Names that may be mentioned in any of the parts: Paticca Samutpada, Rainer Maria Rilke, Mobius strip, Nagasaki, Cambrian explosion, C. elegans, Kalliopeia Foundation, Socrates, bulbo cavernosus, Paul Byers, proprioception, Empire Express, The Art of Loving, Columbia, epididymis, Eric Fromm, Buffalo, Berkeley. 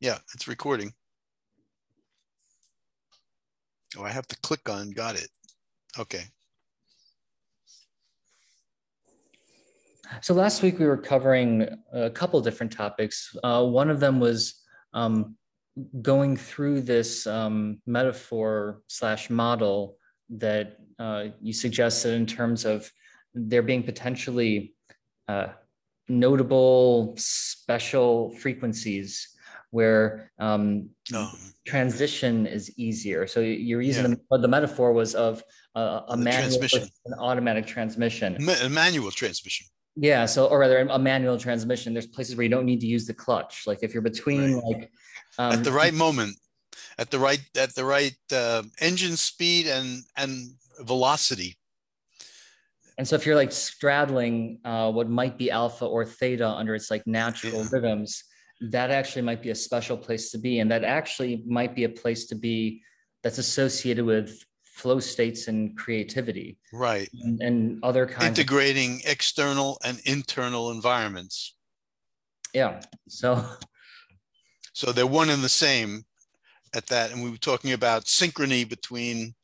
Yeah, it's recording. Oh, I have to click on got it. Okay. So last week we were covering a couple different topics. One of them was going through this metaphor slash model that you suggested in terms of there being potentially notable special frequencies where transition is easier. So you're using the metaphor was of a manual, an automatic transmission. A manual transmission. Yeah, so or rather a manual transmission. There's places where you don't need to use the clutch. Like if you're between like at the right moment, at the right engine speed and velocity. And so if you're like straddling what might be alpha or theta under its like natural rhythms, that actually might be a special place to be. And that actually might be a place to be that's associated with flow states and creativity. Right. And other kinds. Integrating external and internal environments. Yeah. So they're one and the same at that. And we were talking about synchrony between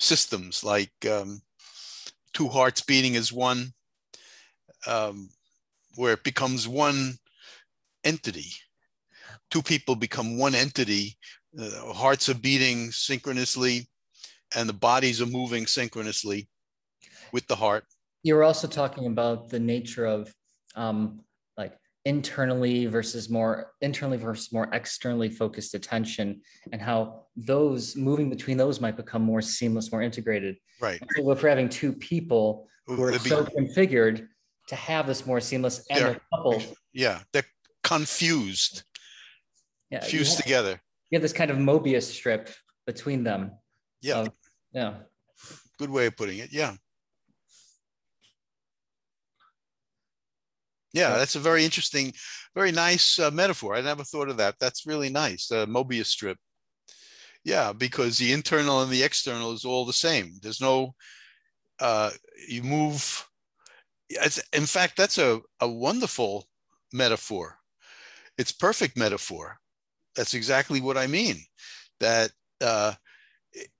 systems like two hearts beating as one, where it becomes one entity. Two people become one entity. Hearts are beating synchronously, and the bodies are moving synchronously with the heart. You were also talking about the nature of like internally versus more externally focused attention, and how those moving between those might become more seamless, more integrated. Right. So if we're having two people who are so configured to have this more seamless and they're coupled. Yeah, they're confused, fused together. You have this kind of Mobius strip between them. Yeah. Yeah. Good way of putting it. Yeah. Yeah, that's a very interesting, very nice metaphor. I never thought of that. That's really nice, the Mobius strip. Yeah, because the internal and the external is all the same. There's no, you move. In fact, that's a wonderful metaphor. It's perfect metaphor. That's exactly what I mean. That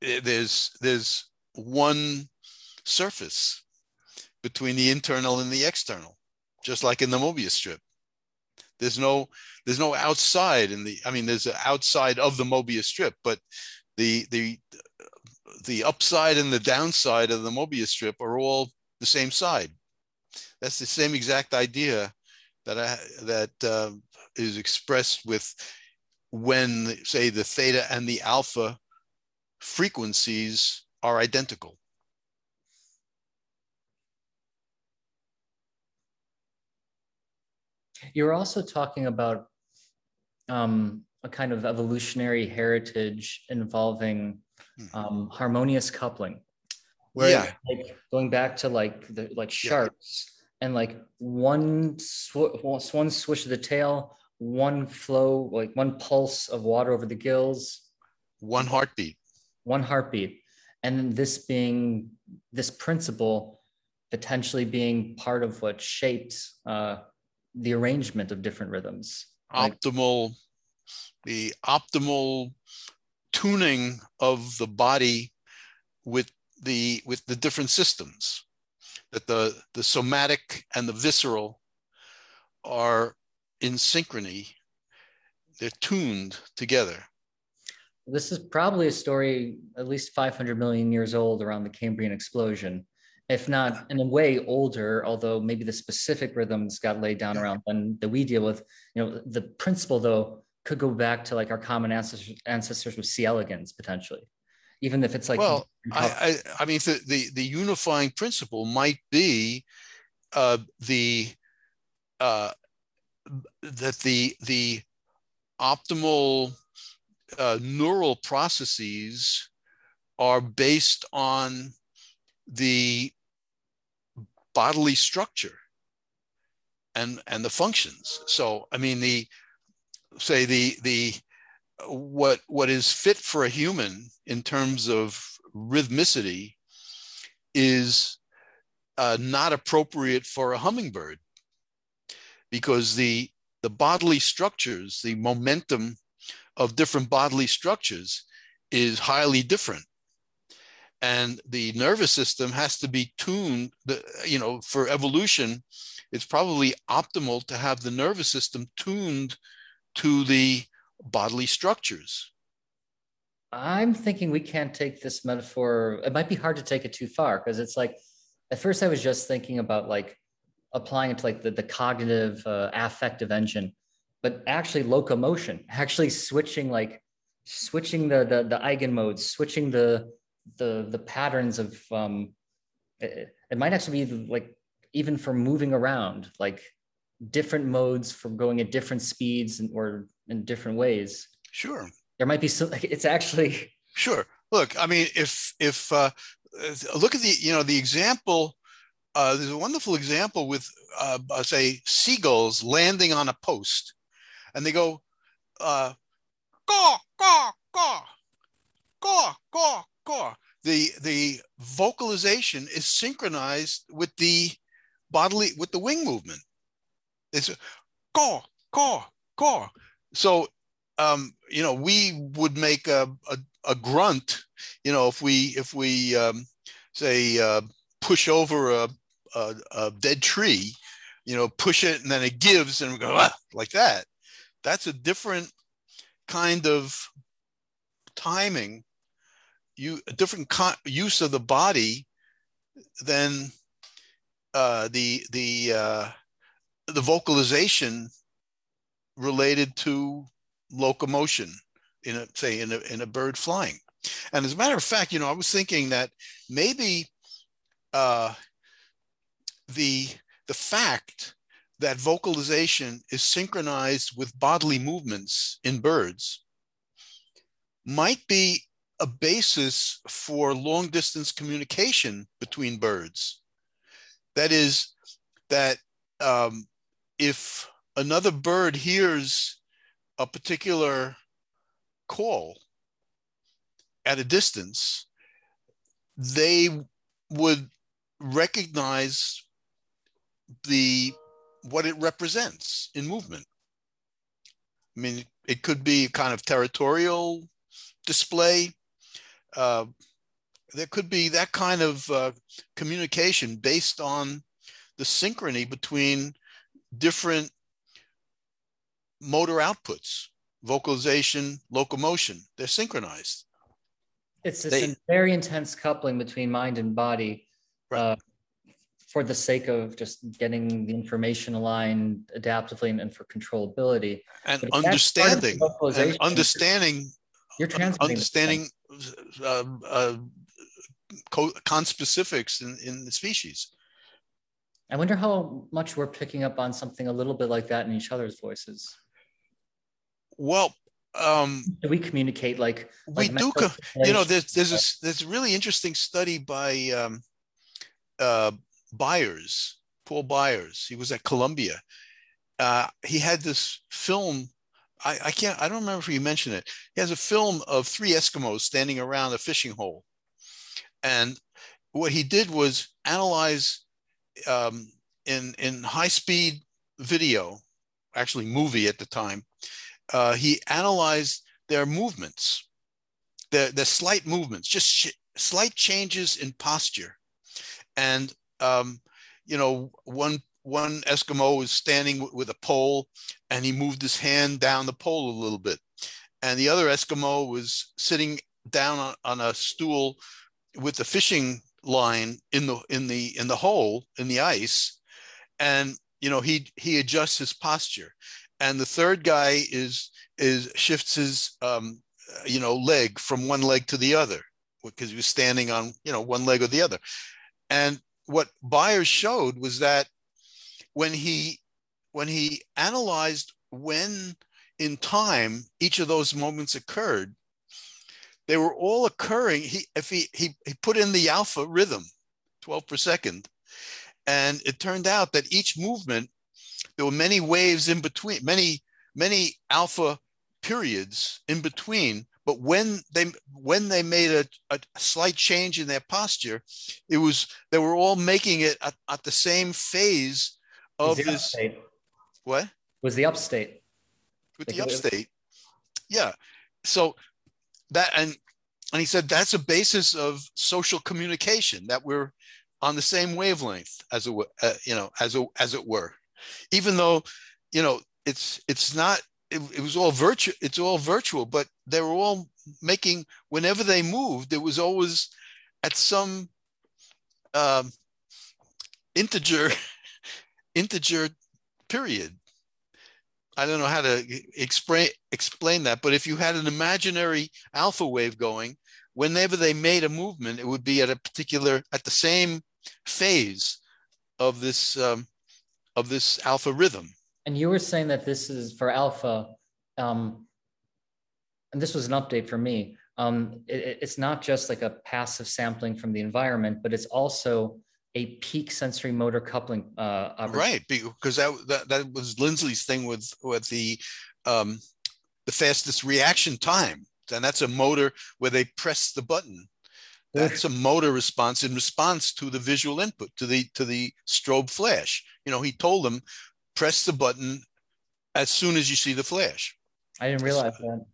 there's one surface between the internal and the external. Just like in the Mobius strip, there's no outside in the. I mean, there's an outside of the Mobius strip, but the upside and the downside of the Mobius strip are all the same side. That's the same exact idea that is expressed with when, say, the theta and the alpha frequencies are identical. You're also talking about a kind of evolutionary heritage involving harmonious coupling, where like going back to like sharks and like one swish of the tail, one flow, like one pulse of water over the gills, one heartbeat, and this principle potentially being part of what shaped the arrangement of different rhythms. The optimal tuning of the body with the different systems, that the somatic and the visceral are in synchrony. They're tuned together. This is probably a story at least 500 million years old around the Cambrian explosion. If not, in a way, older, although maybe the specific rhythms got laid down around then that we deal with. You know, the principle, though, could go back to like our common ancestors with C. elegans, potentially, even if it's like. Well, I mean, the unifying principle might be that the optimal neural processes are based on the bodily structure and the functions. So I mean, what is fit for a human in terms of rhythmicity is not appropriate for a hummingbird, because the bodily structures, the momentum of different bodily structures is highly different. And the nervous system has to be tuned, you know, for evolution, it's probably optimal to have the nervous system tuned to the bodily structures. I'm thinking we can't take this metaphor. It might be hard to take it too far, because it's like, at first I was just thinking about like applying it to like the cognitive affective engine, but actually locomotion, actually switching the eigenmodes, switching the patterns of, it might actually be like, even for moving around, like different modes for going at different speeds and, or in different ways. Sure. There might be some, like, it's actually. Sure. Look, I mean, if look at the, you know, the example, there's a wonderful example with, say, seagulls landing on a post, and they go, caw, caw, caw, caw, caw, caw. The vocalization is synchronized with the bodily, with the wing movement. It's caw, caw, caw. So, you know, we would make a grunt, you know, if we say push over a dead tree, you know, push it and then it gives and we go ah, like that. That's a different kind of timing, a different use of the body than the vocalization related to locomotion in a, say, in a bird flying. And as a matter of fact, you know, I was thinking that maybe the fact that vocalization is synchronized with bodily movements in birds might be a basis for long distance communication between birds. That is, that if another bird hears a particular call at a distance, they would recognize what it represents in movement. I mean, it could be a kind of territorial display. There could be that kind of communication based on the synchrony between different motor outputs, vocalization, locomotion. They're synchronized. It's this very intense coupling between mind and body, right, for the sake of just getting the information aligned adaptively and for controllability. And understanding. And understanding. You're transmitting. Understanding conspecifics in the species. I wonder how much we're picking up on something a little bit like that in each other's voices. Well, do we communicate like we do? You know, there's a really interesting study by Byers, Paul Byers. He was at Columbia. He had this film. I don't remember if he mentioned it. He has a film of three Eskimos standing around a fishing hole, and what he did was analyze in high speed video, actually movie at the time. He analyzed their movements, their slight movements, just slight changes in posture. And, you know, one Eskimo was standing with a pole and he moved his hand down the pole a little bit. And the other Eskimo was sitting down on a stool with the fishing line in the hole, in the ice. And, you know, he adjusts his posture. And the third guy is shifts his you know, leg from one leg to the other, because he was standing on, you know, one leg or the other. And what Byers showed was that when he analyzed when in time each of those moments occurred, they were all occurring. He put in the alpha rhythm, 12 per second, and it turned out that each movement, there were many waves in between, many alpha periods in between. But when they made a slight change in their posture, they were all making it at the same phase of this. Upstate. What was the upstate? With the upstate, Yeah. So that, and he said, that's a basis of social communication, that we're on the same wavelength as it were, even though, you know, it was all virtual. It's all virtual, but they were all making, whenever they moved, it was always at some integer period. I don't know how to explain that, but if you had an imaginary alpha wave going, whenever they made a movement, it would be at a particular, at the same phase of this alpha rhythm. And you were saying that this is for alpha, and this was an update for me. It's not just like a passive sampling from the environment, but it's also a peak sensory motor coupling. Right, because that was Lindsley's thing with the fastest reaction time. And that's a motor where they press the button. That's a motor response in response to the visual input, to the strobe flash. You know, he told them, press the button as soon as you see the flash. I didn't realize that.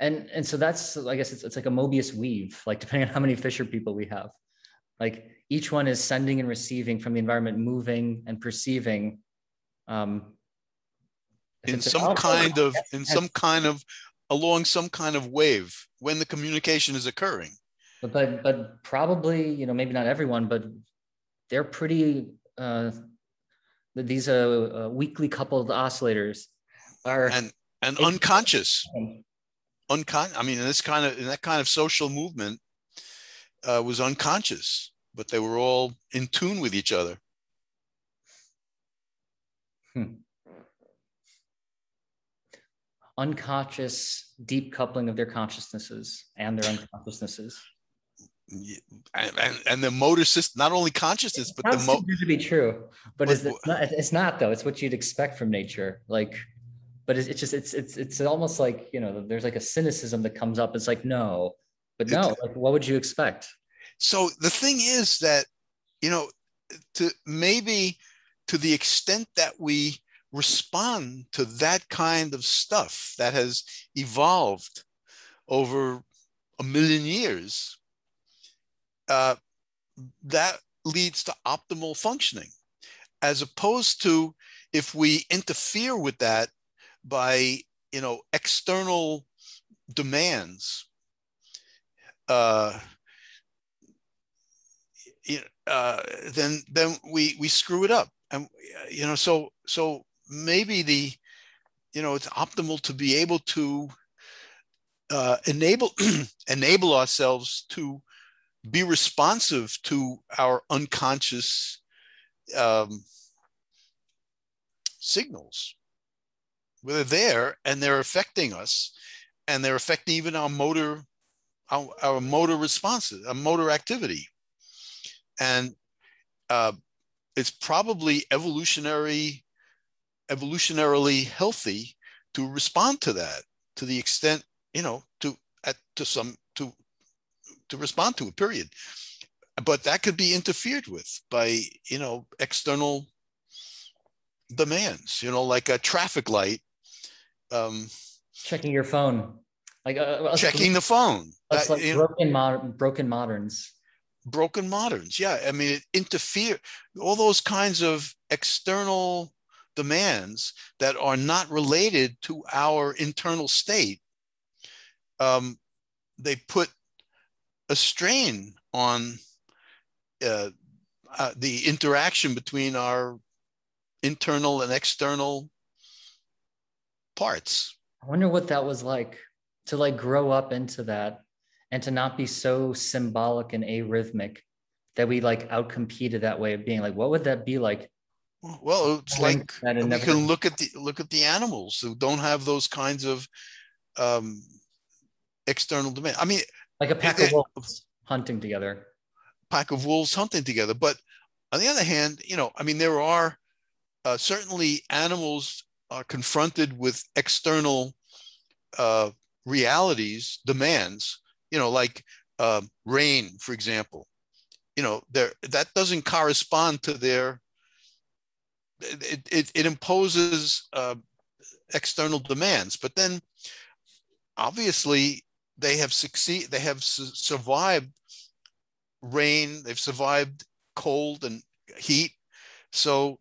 And so that's, I guess it's like a Mobius weave, like depending on how many Fisher people we have, like each one is sending and receiving from the environment, moving and perceiving. Along some kind of wave when the communication is occurring. But probably, you know, maybe not everyone, but they're pretty, these weakly coupled oscillators are and unconscious. I mean, in that kind of social movement was unconscious, but they were all in tune with each other. Unconscious, deep coupling of their consciousnesses and their unconsciousnesses. And the motor system, not only consciousness, but the motor to be true, but it's not though. It's what you'd expect from nature. Like, but it's just, it's almost like, you know, there's like a cynicism that comes up. It's like, no, but no, like, what would you expect? So the thing is that, you know, to the extent that we respond to that kind of stuff that has evolved over a million years, that leads to optimal functioning, as opposed to if we interfere with that by, you know, external demands, then we screw it up. And, you know, so maybe it's optimal to be able to enable ourselves to be responsive to our unconscious signals. They're there and they're affecting us, and they're affecting even our motor responses, our motor activity. And it's probably evolutionarily healthy to respond to that, to the extent, you know, to respond to it, period. But that could be interfered with by, you know, external demands, you know, like a traffic light. Checking your phone. Like checking the phone. Like broken moderns. Broken moderns, yeah. I mean, it interferes, all those kinds of external demands that are not related to our internal state. They put a strain on the interaction between our internal and external parts. I wonder what that was like to like grow up into that, and to not be so symbolic and arrhythmic that we like outcompeted that way of being. Like, what would that be like? Well, it's like we can look at the animals who don't have those kinds of external demand. I mean, like a pack of wolves hunting together. But on the other hand, you know, I mean, there are certainly animals are confronted with external realities, demands. You know, like rain, for example. You know, that doesn't correspond to their. It imposes external demands, but then obviously they have succeeded, they have survived rain, they've survived cold and heat. So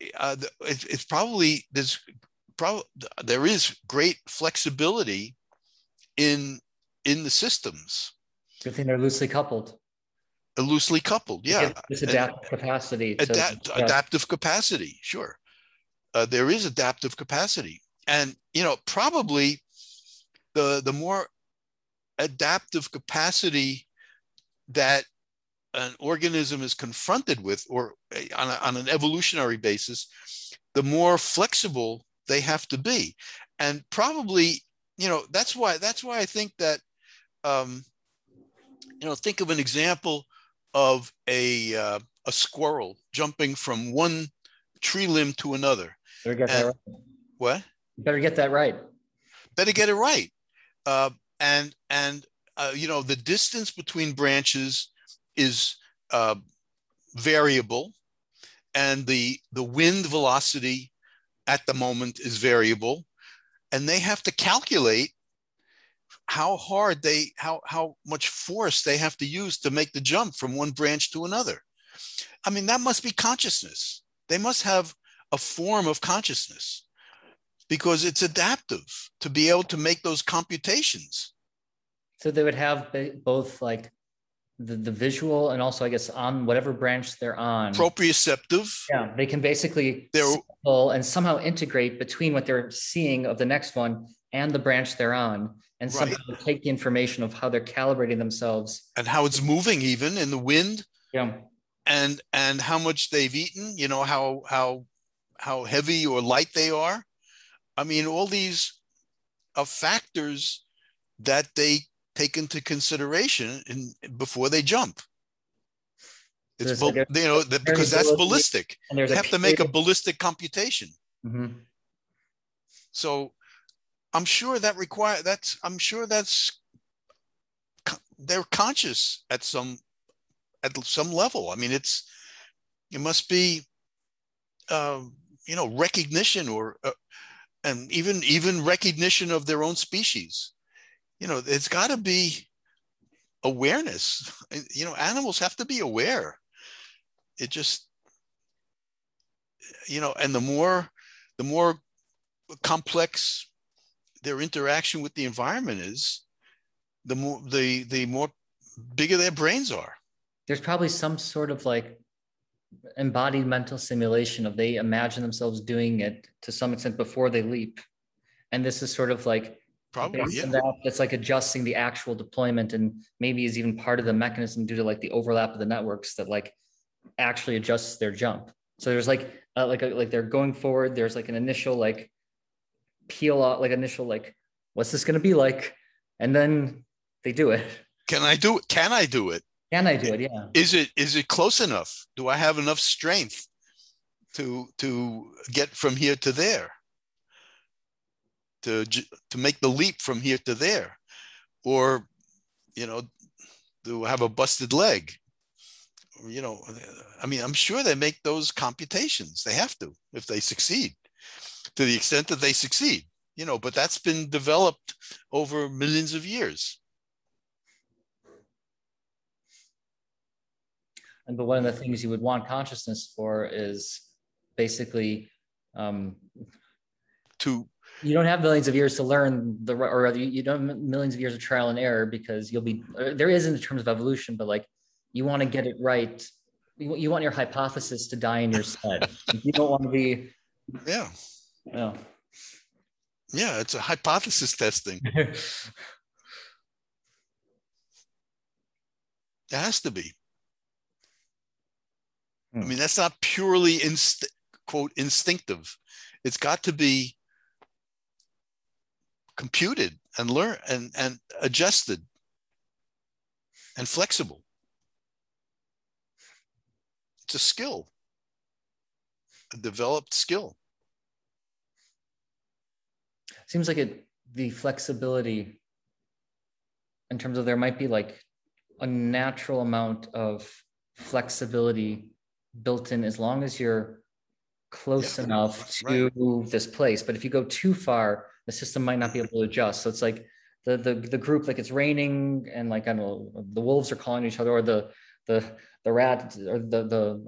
it's probably, there is great flexibility in the systems. Good thing they're loosely coupled. Loosely coupled, yeah. This adaptive capacity. Adaptive capacity, sure. There is adaptive capacity. And, you know, probably the more adaptive capacity that an organism is confronted with, or on an evolutionary basis, the more flexible they have to be. And probably, you know, that's why I think that, you know, think of an example of a squirrel jumping from one tree limb to another. Better get that right. What? Better get that right. Better get it right. You know, the distance between branches is variable, and the wind velocity at the moment is variable, and they have to calculate how much force they have to use to make the jump from one branch to another. I mean, that must be consciousness. They must have a form of consciousness, because it's adaptive to be able to make those computations. So they would have both like the visual and also, I guess, on whatever branch they're on. Proprioceptive. Yeah, they can basically and somehow integrate between what they're seeing of the next one and the branch they're on, and somehow take the information of how they're calibrating themselves. And how it's moving even in the wind. Yeah. And how much they've eaten, you know, how heavy or light they are. I mean, all these are factors that they take into consideration before they jump. It's because that's ballistic. And they have to make a ballistic computation. Mm-hmm. So I'm sure that's they're conscious at some level. I mean, it must be, you know, recognition or, and even recognition of their own species. You know, it's gotta be awareness. You know, animals have to be aware. It just, you know, and the more complex their interaction with the environment is, the more bigger their brains are. There's probably some sort of like embodied mental simulation of they imagine themselves doing it to some extent before they leap. And this is sort of like, probably, yeah. That's like adjusting the actual deployment, and maybe is even part of the mechanism due to like the overlap of the networks that like actually adjusts their jump. So there's like they're going forward. There's like an initial like peel out, like initial like, what's this going to be like? And then they do it. Can I do it? Can I do it? Yeah. Is it close enough? Do I have enough strength to get from here to there? To make the leap from here to there, or, you know, to have a busted leg, you know, I mean, I'm sure they make those computations. They have to, if they succeed, to the extent that they succeed, you know, but that's been developed over millions of years. But one of the things you would want consciousness for is basically to... You don't have millions of years to learn you don't have millions of years of trial and error, because there isn't in terms of evolution, but like you want to get it right. You want your hypothesis to die in your head. You don't want to be. Yeah. Yeah. Yeah. It's a hypothesis testing. It has to be. I mean, that's not purely quote instinctive. It's got to be computed and learned and adjusted and flexible. It's a skill, a developed skill. Seems like the flexibility in terms of there might be like a natural amount of flexibility built in as long as you're close enough to this place. But if you go too far, the system might not be able to adjust. So it's like the group, like it's raining and like, I don't know, the wolves are calling each other, or the rat or the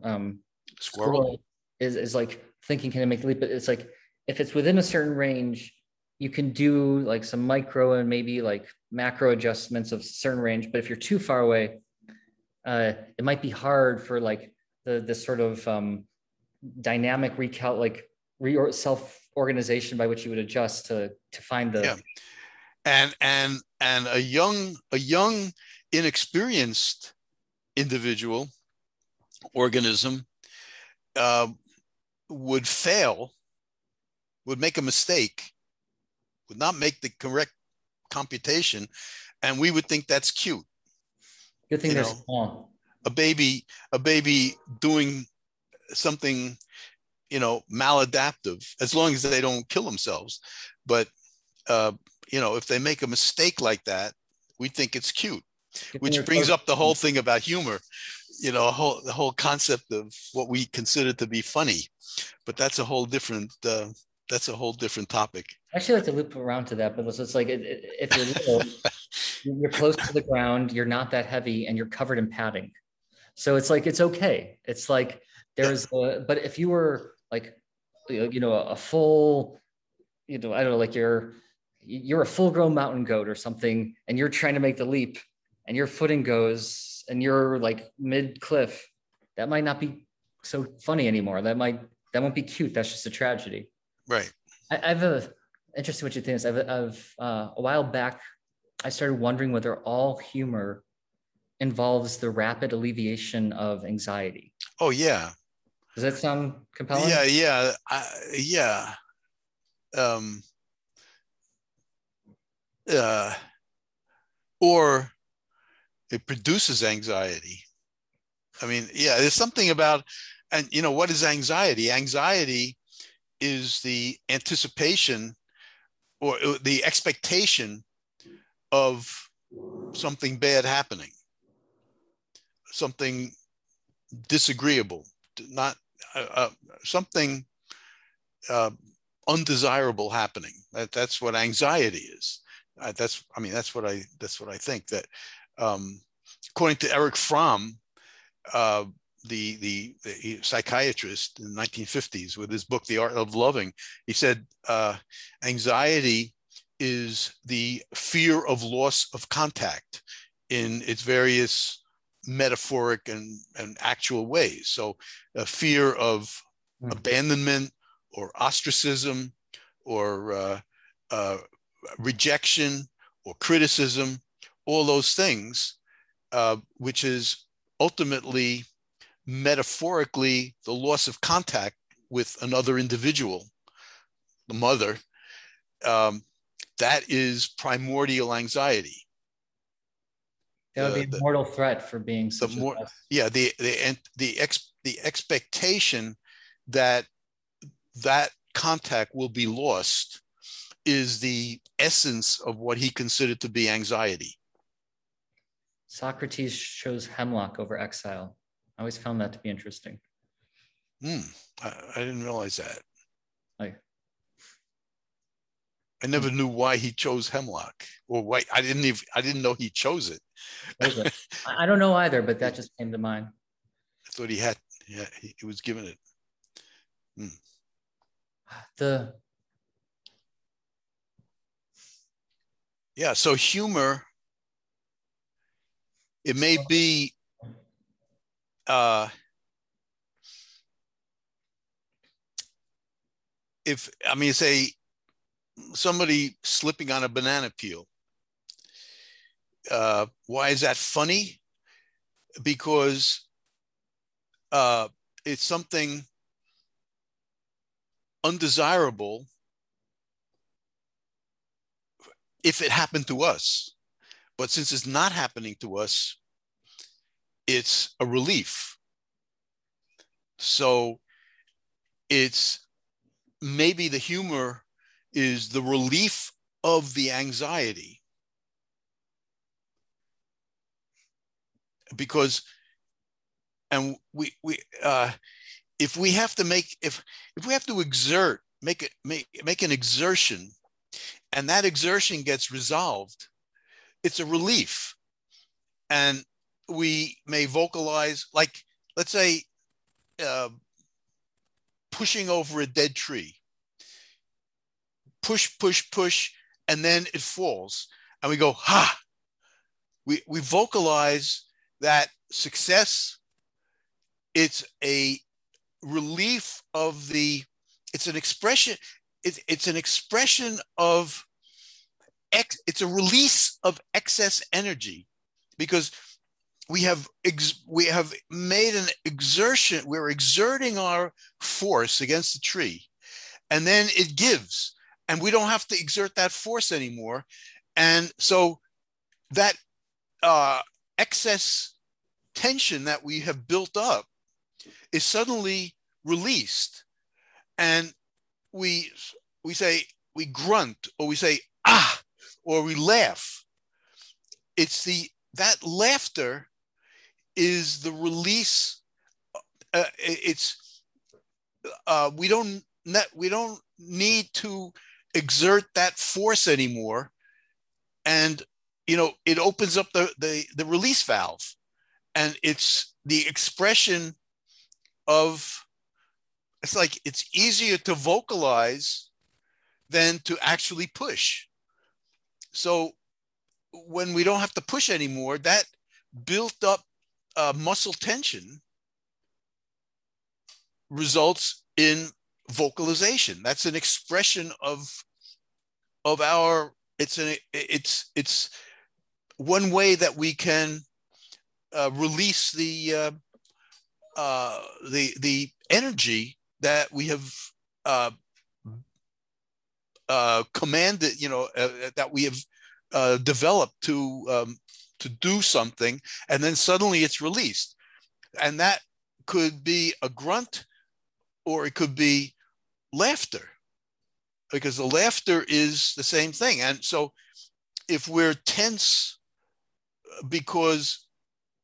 squirrel is like thinking, can I make the leap? But it's like, if it's within a certain range, you can do like some micro and maybe like macro adjustments of certain range. But if you're too far away, it might be hard for like this sort of dynamic self-organization by which you would adjust to find the. Yeah. And a young inexperienced individual organism would fail, would make a mistake, would not make the correct computation, and we would think that's cute. Good thing there's a baby doing something, maladaptive, as long as they don't kill themselves. But if they make a mistake like that, we think it's cute, which brings up the whole thing about humor, the whole concept of what we consider to be funny. But that's a whole different topic. I actually like to loop around to that, but it's like if you're little, you're close to the ground, you're not that heavy, and you're covered in padding. So it's like, it's okay. It's like there's, but if you were like, a full, I don't know, like you're a full grown mountain goat or something, and you're trying to make the leap and your footing goes and you're like mid cliff, that might not be so funny anymore. That won't be cute. That's just a tragedy. Right. Interesting what you think is. A while back, I started wondering whether all humor involves the rapid alleviation of anxiety. Oh yeah. Does that sound compelling? Yeah. Yeah. Or it produces anxiety. I mean, yeah. There's something about, and what is anxiety? Anxiety is the anticipation or the expectation of something bad happening, something disagreeable, something undesirable happening. That's what anxiety is. That's what I think. That according to Eric Fromm, the psychiatrist in the 1950s, with his book, The Art of Loving, he said, anxiety is the fear of loss of contact in its various metaphoric and actual ways. So a fear of abandonment or ostracism or rejection or criticism, all those things, which is ultimately metaphorically the loss of contact with another individual, the mother, that is primordial anxiety. That would be a mortal threat for being such a person. Yeah, the expectation that contact will be lost is the essence of what he considered to be anxiety. Socrates chose hemlock over exile. I always found that to be interesting. I didn't realize that. I never knew why he chose hemlock, or why I didn't know he chose it. Okay. I don't know either, but that just came to mind. I thought he was given it. So humor, it may be say somebody slipping on a banana peel, why is that funny? Because it's something undesirable if it happened to us, but since it's not happening to us, it's a relief. So it's maybe the humor is the relief of the anxiety, because if we have to exert, make an exertion and that exertion gets resolved, it's a relief. And we may vocalize, like, let's say, pushing over a dead tree. Push, push, push, and then it falls. And we go, ha! We vocalize that success. It's a relief of the, it's an expression, it's an expression of, it's a release of excess energy, because we have made an exertion, we're exerting our force against the tree, and then it gives, and we don't have to exert that force anymore. And so that excess tension that we have built up is suddenly released, and we say, we grunt, or we say, ah, or we laugh. It's that laughter is the release. We don't need to exert that force anymore, and it opens up the release valve, and it's the expression of, it's like, it's easier to vocalize than to actually push. So when we don't have to push anymore, that built up muscle tension results in vocalization. That's an expression of our, it's one way that we can release the energy that we have commanded, that we have developed to do something, and then suddenly it's released. And that could be a grunt, or it could be laughter, because the laughter is the same thing. And so if we're tense because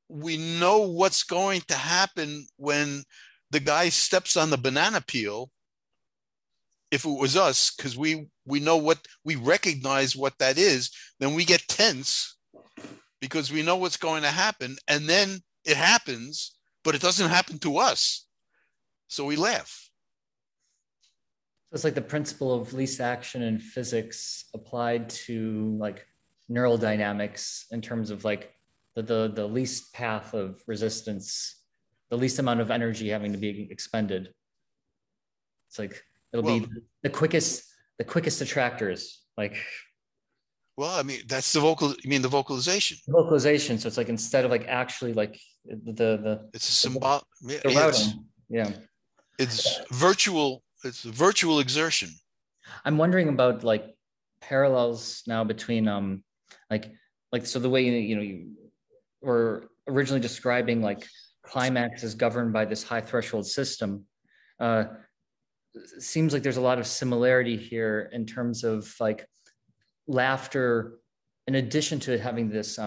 we know what's going to happen when the guy steps on the banana peel, if it was us, because we know what, we recognize what that is, then we get tense because we know what's going to happen, and then it happens, but it doesn't happen to us, so we laugh. So it's like the principle of least action in physics applied to like neural dynamics, in terms of like the least path of resistance, the least amount of energy having to be expended. It's like, it'll be the quickest attractors. Like, well, I mean, that's the vocal, you mean the vocalization. Vocalization. So it's like, instead of like actually like the it's a symbol. The routing. Yeah. It's virtual. It's virtual exertion. I'm wondering about like parallels now between like, so the way, you were originally describing like climax is governed by this high threshold system. Seems like there's a lot of similarity here in terms of like laughter, in addition to having this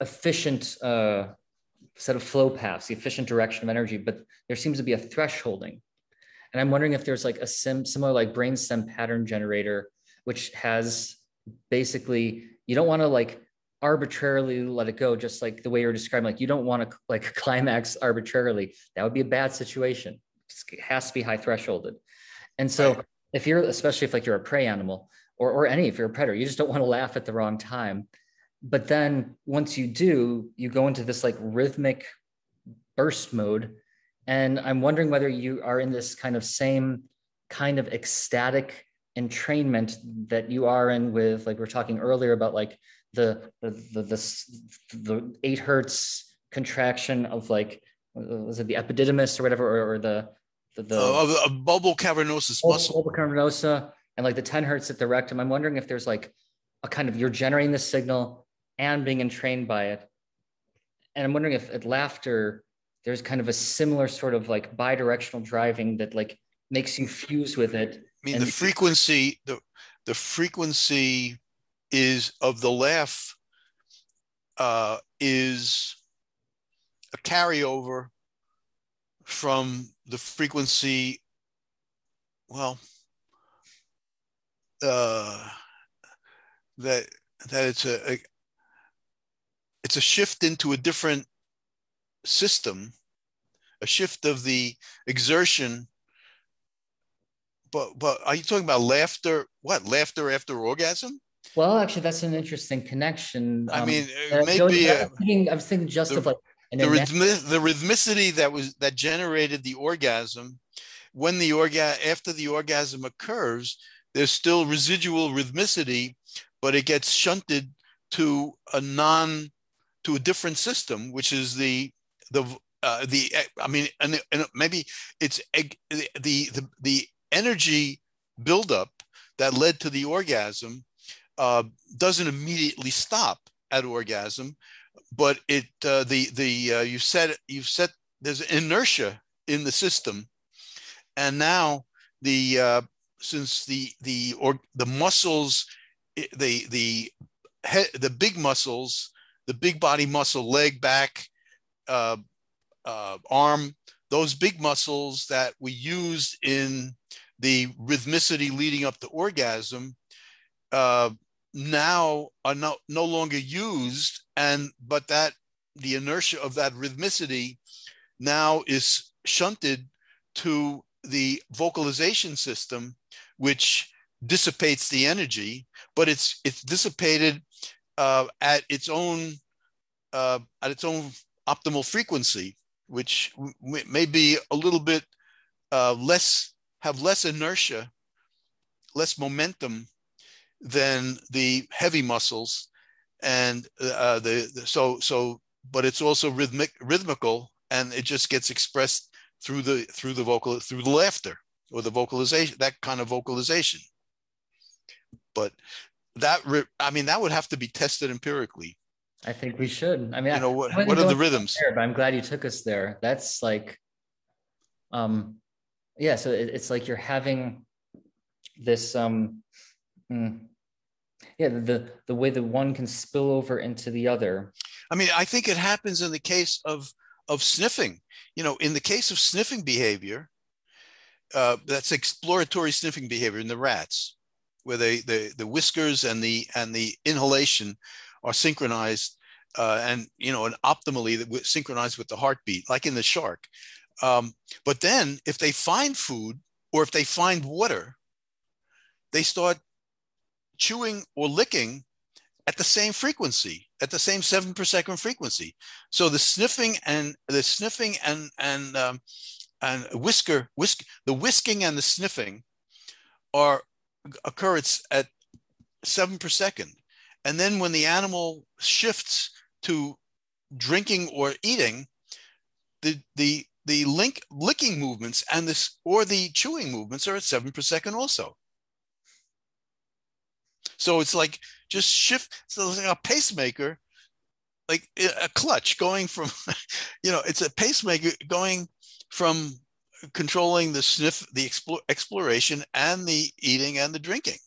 efficient set of flow paths, the efficient direction of energy, but there seems to be a thresholding. And I'm wondering if there's like a similar like brainstem pattern generator, which has basically, you don't want to like arbitrarily let it go, just like the way you're describing, like you don't want to like climax arbitrarily. That would be a bad situation. It has to be high thresholded. And so if you're, especially if like you're a prey animal, or any, if you're a predator, you just don't want to laugh at the wrong time. But then once you do, you go into this like rhythmic burst mode. And I'm wondering whether you are in this kind of same kind of ecstatic entrainment that you are in with, like, we're talking earlier about like the 8 hertz contraction of like, was it the epididymis or whatever, or the bulbo cavernosus muscle, bulbo cavernosa, and like the 10 hertz at the rectum. I'm wondering if there's like a kind of, you're generating this signal and being entrained by it. And I'm wondering if at laughter, there's kind of a similar sort of like bidirectional driving that like makes you fuse with it. I mean, the frequency is of the laugh is a carryover from the frequency well, that it's a shift into a different system, a shift of the exertion. But are you talking about laughter? What, laughter after orgasm? Well, actually, that's an interesting connection. I mean, maybe I was thinking just of like the rhythmicity that generated the orgasm. When the after the orgasm occurs, there's still residual rhythmicity, but it gets shunted to a different system, which is maybe it's the energy buildup that led to the orgasm doesn't immediately stop at orgasm, but it you've set there's inertia in the system, and now since the muscles, the big muscles, the big body muscle, leg, back, arm, those big muscles that we used in the rhythmicity leading up to orgasm now are no longer used, but that the inertia of that rhythmicity now is shunted to the vocalization system, which dissipates the energy, but it's dissipated at its own optimal frequency, which may be a little bit less inertia, less momentum than the heavy muscles, and but it's also rhythmical, and it just gets expressed through the laughter or the vocalization, that kind of vocalization. But that would have to be tested empirically. I think we should. I mean, you know, what are the rhythms? There, but I'm glad you took us there. That's like, yeah. So it's like you're having this, yeah. The way that one can spill over into the other. I mean, I think it happens in the case of sniffing. You know, in the case of sniffing behavior, that's exploratory sniffing behavior in the rats, where the whiskers and the inhalation are synchronized, and optimally synchronized with the heartbeat, like in the shark. But then, if they find food or if they find water, they start chewing or licking at the same frequency, at the same 7 per second frequency. So the sniffing and the whisking and the sniffing occur at 7 per second. And then when the animal shifts to drinking or eating, the licking movements and the chewing movements are at 7 per second also. So it's like just shift. So it's like a pacemaker, like a clutch going from, it's a pacemaker going from controlling the sniff, the exploration, and the eating and the drinking.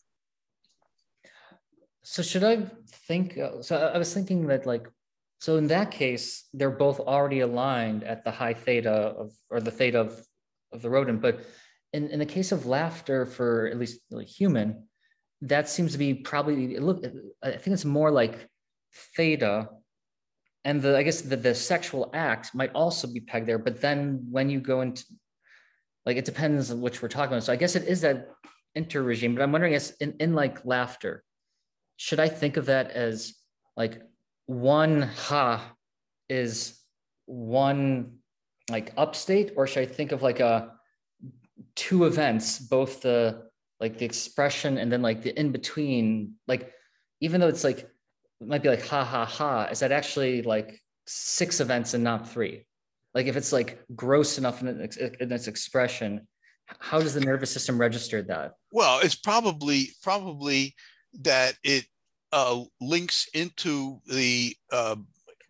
So should I think, so I was thinking that like, so in that case, they're both already aligned at the high theta of the rodent. But in the case of laughter, for at least like human, that seems to be probably, I think it's more like theta. And I guess the sexual act might also be pegged there. But then when you go into, like, it depends on which we're talking about. So I guess it is that inter-regime, but I'm wondering in like laughter, should I think of that as like one ha is one like upstate, or should I think of like two events, both the expression and then like the in between, like even though it's like, it might be like ha ha ha, is that actually like 6 events and not 3? Like if it's like gross enough in its expression, how does the nervous system register that? Well, it's probably that it links into the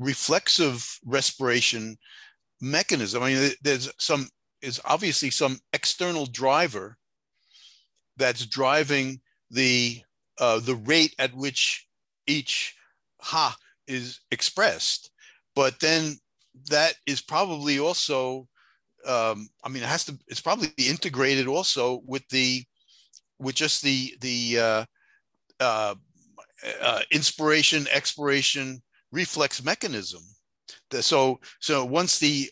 reflexive respiration mechanism. I mean, there's obviously some external driver that's driving the rate at which each ha is expressed, but then that is probably also I mean, it has to, it's probably integrated also with the, with just the inspiration, expiration, reflex mechanism. So once the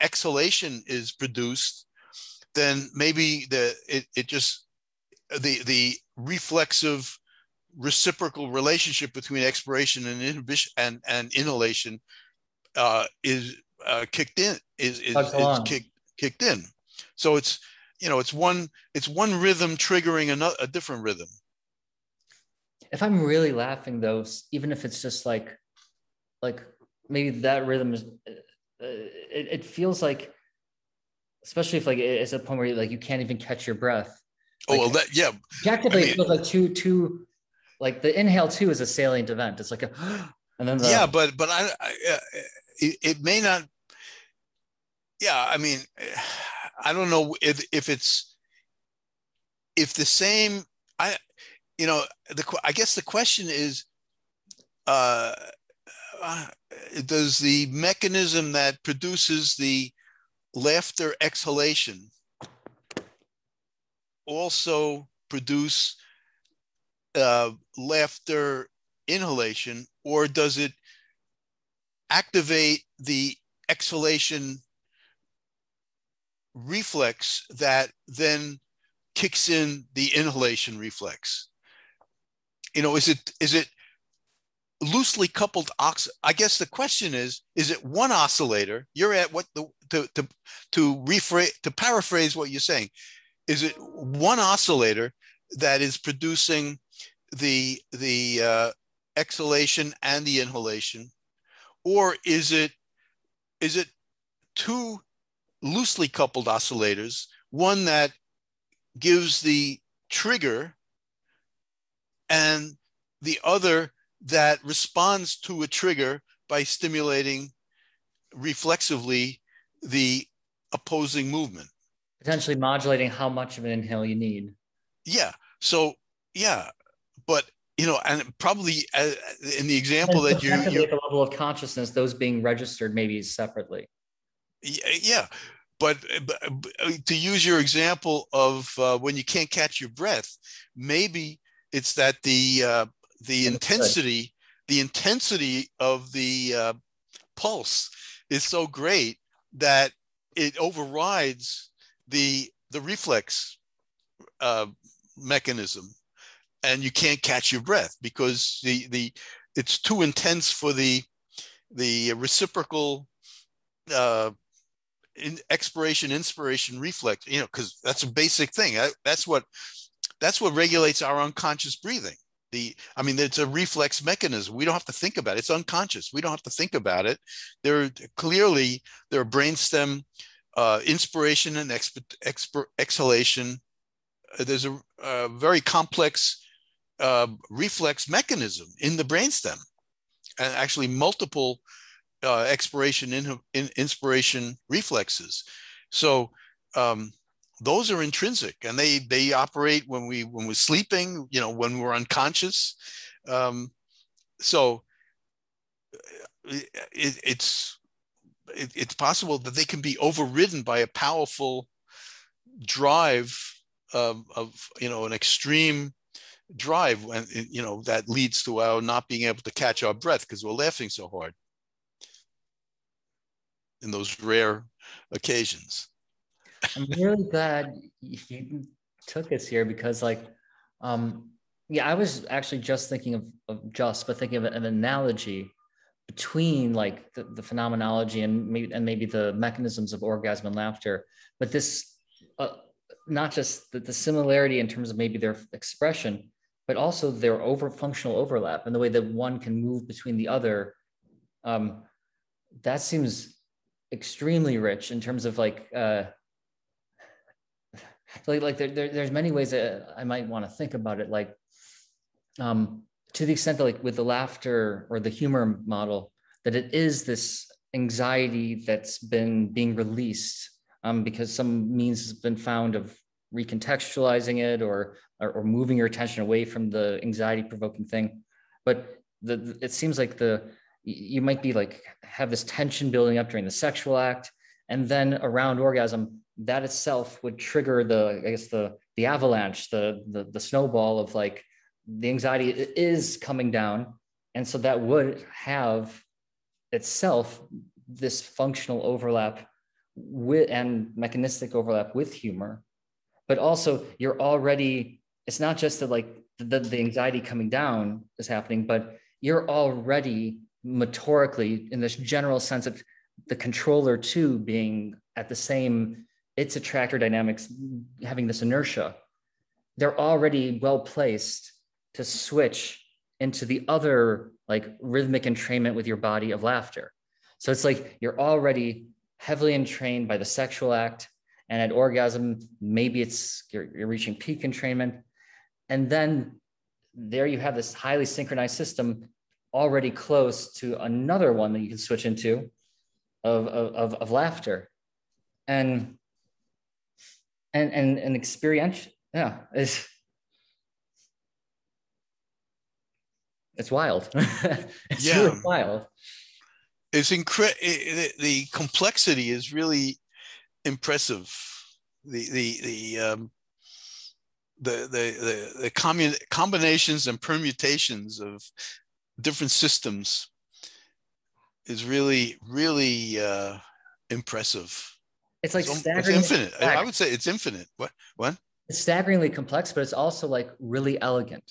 exhalation is produced, then maybe the reflexive reciprocal relationship between expiration and inhibition and inhalation is kicked in. So it's, you know, it's one rhythm triggering a different rhythm. If I'm really laughing though, even if it's just like maybe that rhythm is, it feels like, especially if like it's a point where you can't even catch your breath. Like, oh well, that, yeah. Objectively, I mean, it feels like two, like the inhale too is a salient event. It's like a, and then the, yeah, but I it may not. Yeah, I mean, I don't know if the same. I guess the question is, does the mechanism that produces the laughter exhalation also produce laughter inhalation, or does it activate the exhalation reflex that then kicks in the inhalation reflex? You know, is it loosely coupled? I guess the question is it one oscillator? You're at what to paraphrase what you're saying, is it one oscillator that is producing the exhalation and the inhalation, or is it two loosely coupled oscillators? One that gives the trigger, and the other that responds to a trigger by stimulating reflexively the opposing movement. Potentially modulating how much of an inhale you need. Yeah. So, yeah. But, you know, and probably in the example that you... At the level of consciousness, those being registered maybe separately. Yeah. But to use your example of when you can't catch your breath, maybe it's that the intensity of the pulse is so great that it overrides the reflex mechanism, and you can't catch your breath because it's too intense for the reciprocal expiration inspiration reflex. You know, because that's a basic thing. That's what regulates our unconscious breathing. It's a reflex mechanism. We don't have to think about it. It's unconscious. We don't have to think about it. There are brainstem inspiration and exhalation. There's a very complex reflex mechanism in the brainstem, and actually multiple expiration in inspiration reflexes. So those are intrinsic, and they operate when we're sleeping, you know, when we're unconscious. So it's possible that they can be overridden by a powerful drive of an extreme drive, and that leads to our not being able to catch our breath because we're laughing so hard in those rare occasions. I'm really glad you took us here because I was actually just thinking of an analogy between like the phenomenology and maybe the mechanisms of orgasm and laughter, but this not just the similarity in terms of maybe their expression, but also their functional overlap and the way that one can move between the other. That seems extremely rich in terms of there's many ways that I might want to think about it. To the extent that with the laughter or the humor model, that it is this anxiety that's been being released because some means has been found of recontextualizing it or moving your attention away from the anxiety provoking thing. But it seems like you might have this tension building up during the sexual act. And then around orgasm, that itself would trigger the, I guess, the avalanche, the snowball of like the anxiety is coming down. And so that would have itself this functional overlap with, and mechanistic overlap with humor. But also you're already, it's not just that like the anxiety coming down is happening, but you're already motorically in this general sense of the controller too being at the same, its attractor dynamics, having this inertia. They're already well placed to switch into the other like rhythmic entrainment with your body of laughter. So it's like you're already heavily entrained by the sexual act, and at orgasm, maybe it's you're reaching peak entrainment. And then there you have this highly synchronized system already close to another one that you can switch into of laughter. And experience, yeah, it's wild. It's yeah. Really wild. It's the complexity is really impressive. The combinations and permutations of different systems is really, really impressive. It's like staggering. It's infinite. Complex. I would say it's infinite. What? It's staggeringly complex, but it's also like really elegant.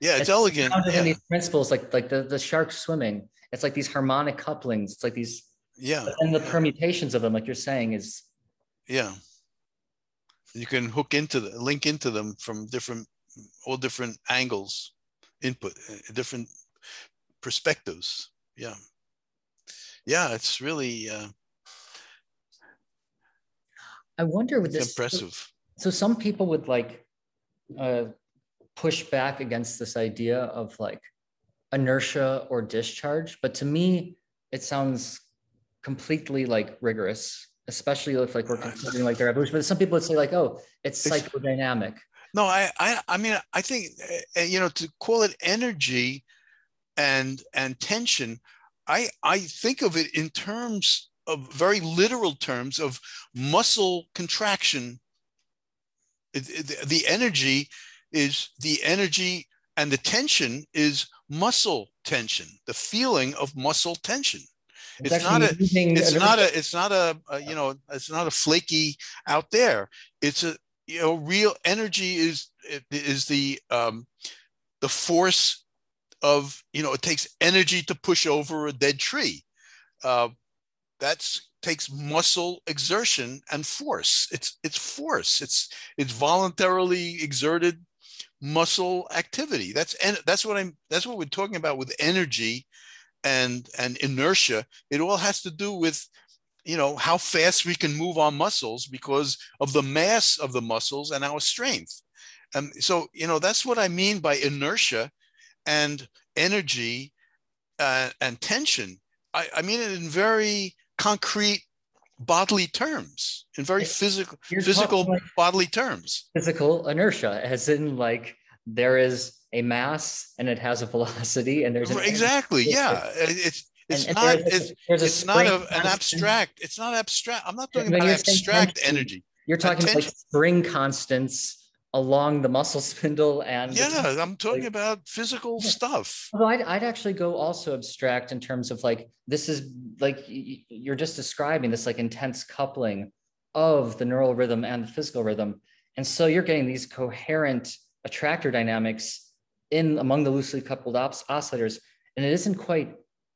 Yeah, it's elegant. Yeah. In these principles, like the shark swimming, it's like these harmonic couplings. It's like these. Yeah. And the permutations of them, like you're saying, is. Yeah. You can link into them from all different angles, input, different perspectives. Yeah. Yeah, it's really. I wonder with this, impressive. So some people would like push back against this idea of like inertia or discharge, but to me, it sounds completely like rigorous, especially if like we're considering like their evolution. But some people would say like, oh, it's psychodynamic. No, I mean, I think, you know, to call it energy and tension, I think of it in terms of very literal terms of muscle contraction. The energy is the energy and the tension is muscle tension, the feeling of muscle tension. It's not a flaky out there. It's a, you know, real energy is the force of, you know, it takes energy to push over a dead tree. That takes muscle exertion and force. It's force. It's voluntarily exerted muscle activity. That's what we're talking about with energy and inertia. It all has to do with, you know, how fast we can move our muscles because of the mass of the muscles and our strength. So, you know, that's what I mean by inertia and energy and tension. I mean it in very concrete bodily terms, in very physical like bodily terms. Physical inertia, as in like there is a mass and it has a velocity, and there's exactly energy. Yeah. It's not abstract. I'm not talking about abstract energy. You're talking about like spring constants along the muscle spindle and yeah, I'm talking about physical stuff. Well, I'd actually go also abstract in terms of like, this is like, you're just describing this like intense coupling of the neural rhythm and the physical rhythm. And so you're getting these coherent attractor dynamics in among the loosely coupled oscillators. And it isn't quite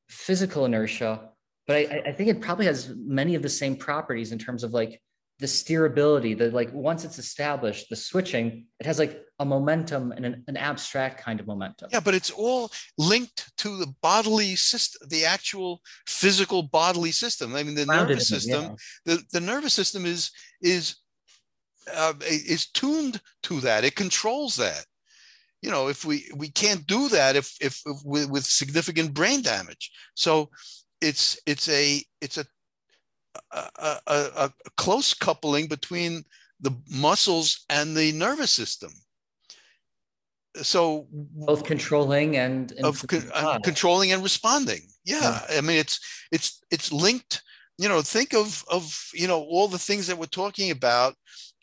physical inertia, but I think it probably has many of the same properties in terms of like the steerability, the like once it's established, the switching, it has like a momentum and an abstract kind of momentum. Yeah, but it's all linked to the bodily system, the actual physical bodily system. I mean, the nervous system, yeah. The nervous system is tuned to that. It controls that. You know, if we can't do that with significant brain damage. So it's a close coupling between the muscles and the nervous system. So both controlling and controlling and responding. Yeah. I mean, it's linked you know, think of, you know, all the things that we're talking about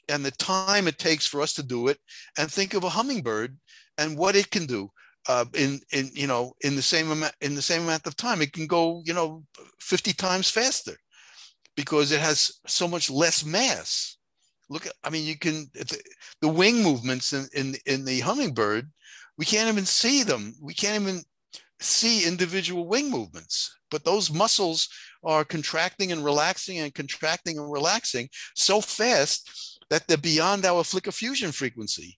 and the time it takes for us to do it, and think of a hummingbird and what it can do in the same amount of time. It can go, you know, 50 times faster because it has so much less mass. Look, I mean, you can, the wing movements in the hummingbird, we can't even see them. We can't even see individual wing movements, but those muscles are contracting and relaxing so fast that they're beyond our flicker fusion frequency,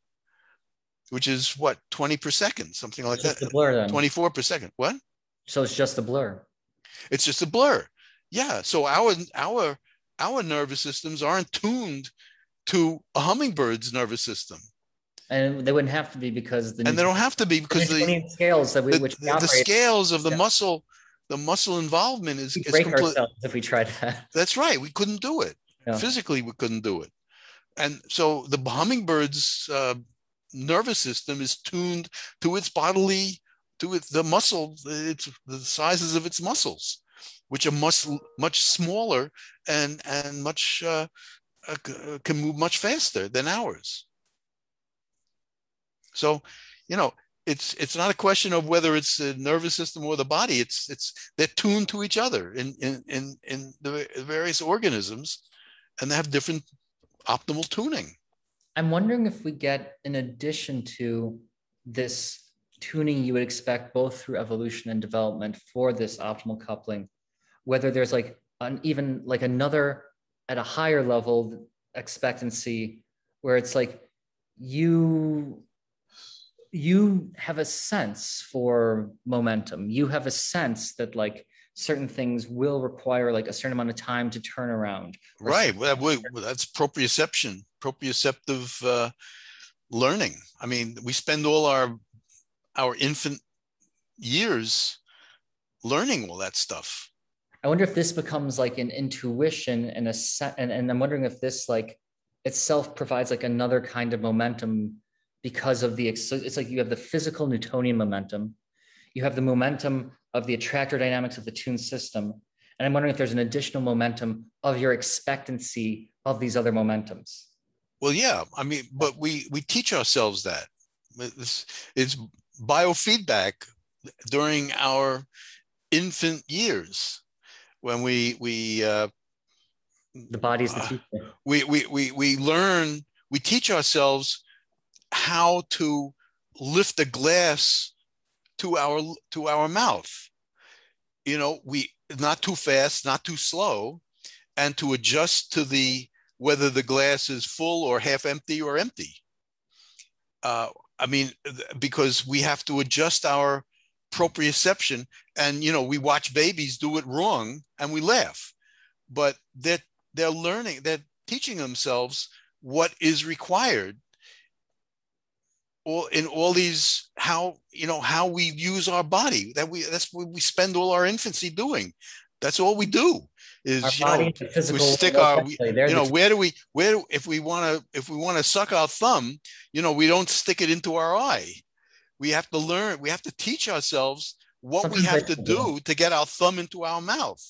which is what, 20 per second, something like that. The blur, then. 24 per second. What? So it's just a blur. It's just a blur. Yeah. So our nervous systems aren't tuned to a hummingbird's nervous system, and they wouldn't have to be because the they don't have to be because the scales that the scales of the muscle, the muscle involvement is break ourselves if we tried that. That's right, we couldn't do it. Yeah. Physically, we couldn't do it, and so the hummingbird's nervous system is tuned to its bodily, to its the muscle, its the sizes of its muscles, which are much smaller and much can move much faster than ours. So, you know, it's not a question of whether it's the nervous system or the body. It's they're tuned to each other in the various organisms, and they have different optimal tuning. I'm wondering if we get, in addition to this tuning you would expect both through evolution and development for this optimal coupling, whether there's like another at a higher level expectancy where it's like you have a sense for momentum. You have a sense that like certain things will require like a certain amount of time to turn around. Right. Well, that's proprioception, proprioceptive learning. I mean, we spend all our infant years learning all that stuff. I wonder if this becomes like an intuition and a set, and I'm wondering if this like itself provides like another kind of momentum because of the, so it's like you have the physical Newtonian momentum, you have the momentum of the attractor dynamics of the tuned system. And I'm wondering if there's an additional momentum of your expectancy of these other momentums. Well, yeah, I mean, but we teach ourselves that. It's biofeedback during our infant years, when the body's the teacher. We teach ourselves how to lift a glass to our mouth. You know, we not too fast, not too slow, and to adjust to whether the glass is full or half empty or empty. I mean, because we have to adjust our proprioception, and, you know, we watch babies do it wrong and we laugh, but they're learning, they're teaching themselves what is required how we use our body, that's what we spend all our infancy doing. That's all we do is, if we want to suck our thumb, you know, we don't stick it into our eye. We have to learn, we have to teach ourselves what we have to do to get our thumb into our mouth,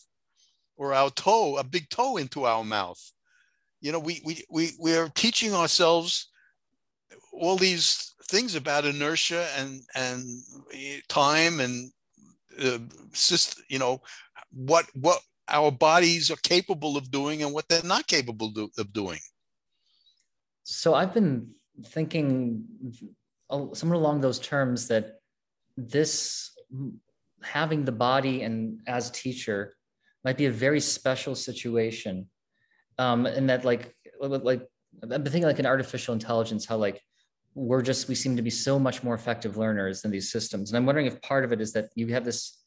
or our toe, a big toe into our mouth. You know, we are teaching ourselves all these things about inertia and time and you know, what our bodies are capable of doing and what they're not capable of doing. So I've been thinking somewhat along those terms, that this having the body and as teacher might be a very special situation, and that like I've been thinking like an artificial intelligence, how like we seem to be so much more effective learners than these systems. And I'm wondering if part of it is that you have this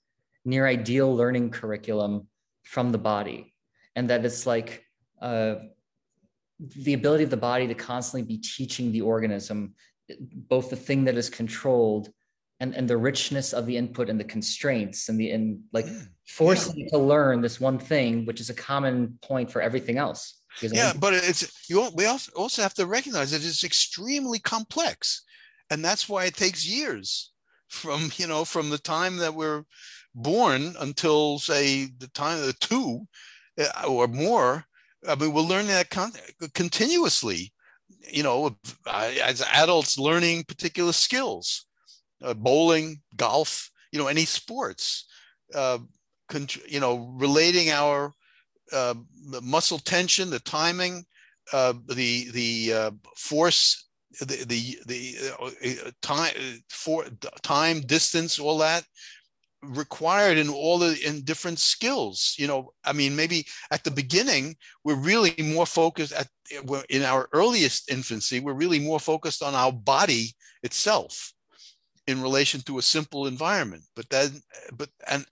near ideal learning curriculum from the body, and that it's like the ability of the body to constantly be teaching the organism both the thing that is controlled and the richness of the input and the constraints forcing it to learn this one thing, which is a common point for everything else. Yeah, but we also have to recognize that it's extremely complex, and that's why it takes years from the time that we're born until, say, the time of the two, or more. I mean, we're learning that continuously, you know, as adults learning particular skills, bowling, golf, you know, any sports, you know, relating our the muscle tension, the timing, the force, the time, for time, distance, all that required in all the in different skills. You know, I mean, maybe at the beginning we're really more focused at in our earliest infancy we're really more focused on our body itself in relation to a simple environment, but then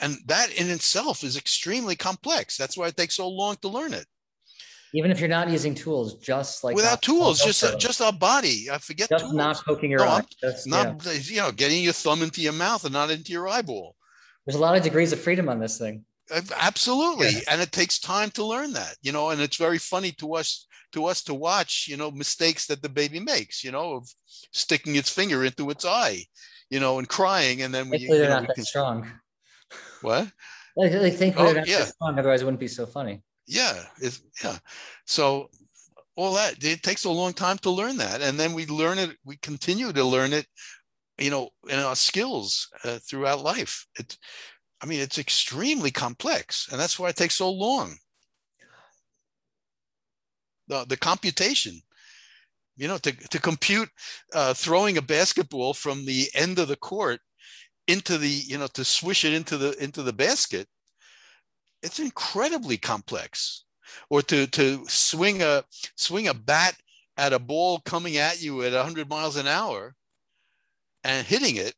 and that in itself is extremely complex. That's why it takes so long to learn it. Even if you're not using tools, just like without tools, just our body. I forget. Just tools. Not poking your eye. Just, not, you know, getting your thumb into your mouth and not into your eyeball. There's a lot of degrees of freedom on this thing. Absolutely, yeah. And it takes time to learn that, you know. And it's very funny to us to watch, you know, mistakes that the baby makes, you know, of sticking its finger into its eye, you know, and crying, and then we. They're not that strong. What? They think they're not that strong. Otherwise, it wouldn't be so funny. Yeah, so all that, it takes a long time to learn that, and then we learn it, we continue to learn it, you know, in our skills throughout life. I mean, it's extremely complex, and that's why it takes so long. The computation, you know, to compute throwing a basketball from the end of the court into the, you know, to swish it into the basket. It's incredibly complex. Or to swing a bat at a ball coming at you at 100 miles an hour and hitting it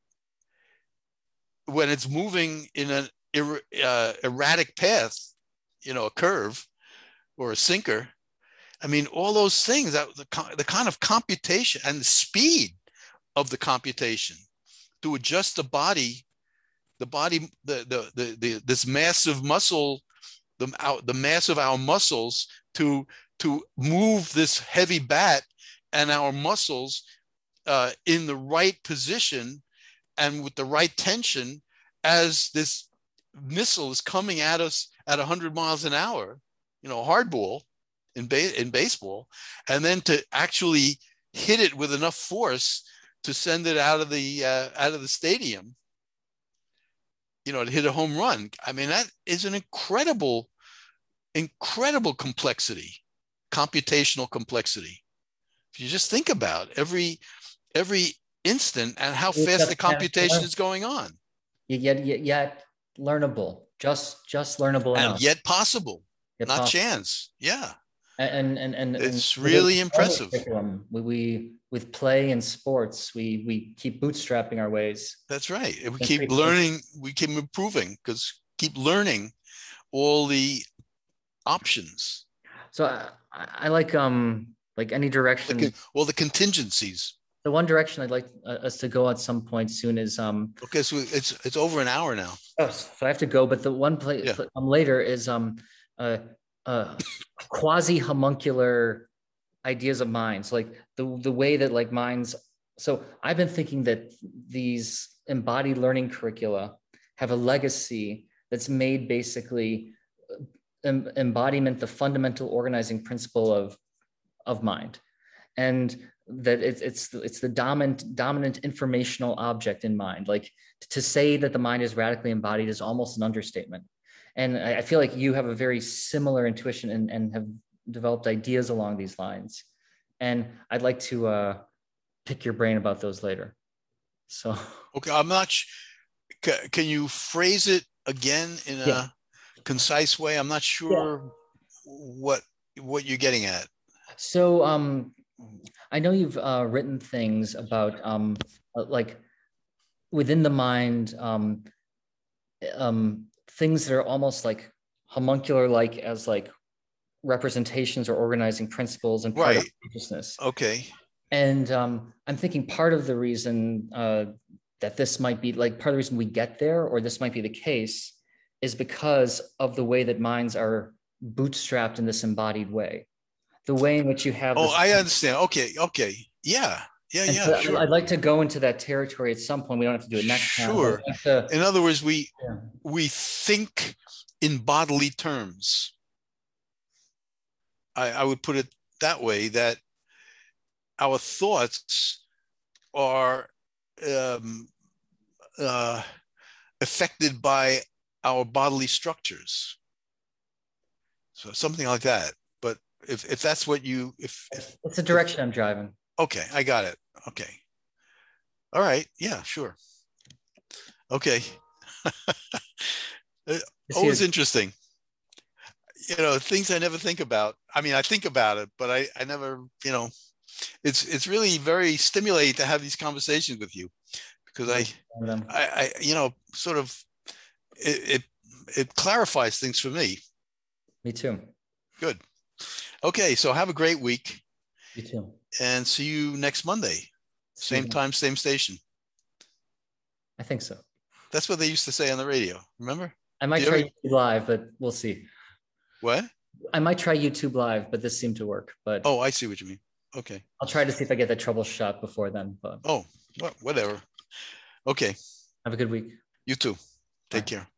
when it's moving in an erratic path, you know, a curve or a sinker. I mean, all those things, the kind of computation and the speed of the computation to adjust the body, this massive muscle, the mass of our muscles to move this heavy bat and our muscles in the right position and with the right tension as this missile is coming at us at 100 miles an hour, you know, hardball in baseball, and then to actually hit it with enough force to send it out of the stadium. You know, to hit a home run. I mean, that is an incredible, incredible complexity, computational complexity. If you just think about every instant and how fast the computation is going on. Yet learnable, just learnable. And yet possible, not chance. Yeah. And it's really impressive. We with play and sports, we keep bootstrapping our ways. That's right. We keep learning. We keep improving because keep learning all the options. So I like any direction. The contingencies. The one direction I'd like us to go at some point soon is okay. So it's over an hour now. Oh, so I have to go. But the one place later is quasi homuncular ideas of minds, like the way that like minds. So I've been thinking that these embodied learning curricula have a legacy that's made basically embodiment, the fundamental organizing principle of mind, and that it's the dominant informational object in mind. Like to say that the mind is radically embodied is almost an understatement. And I feel like you have a very similar intuition and have developed ideas along these lines. And I'd like to pick your brain about those later. So. Okay, I'm not, can you phrase it again in a concise way? I'm not sure what you're getting at. So I know you've written things about like within the mind, things that are almost like homuncular, like as like representations or organizing principles and part of consciousness. Okay. And I'm thinking part of the reason that this might be like part of the reason we get there, or this might be the case, is because of the way that minds are bootstrapped in this embodied way, the way in which you have. Oh, I understand. Okay. Yeah. Yeah. So sure. I'd like to go into that territory at some point. We don't have to do it next time. Sure. In other words, we think in bodily terms. I would put it that way, that our thoughts are affected by our bodily structures. So something like that. But if that's what you, if it's the direction I'm driving. Okay, I got it. Okay. All right. Yeah, sure. Okay. Always interesting. You know, things I never think about. I mean, I think about it, but I never, you know, it's really very stimulating to have these conversations with you, because I you know, sort of it clarifies things for me. Me too. Good. Okay. So have a great week. You too. And see you next Monday. Same time, same station. I think so. That's what they used to say on the radio. Remember? I might try YouTube Live, but we'll see. What? I might try YouTube Live, but this seemed to work. But oh, I see what you mean. Okay. I'll try to see if I get that troubleshot before then. But oh, whatever. Okay. Have a good week. You too. Take care.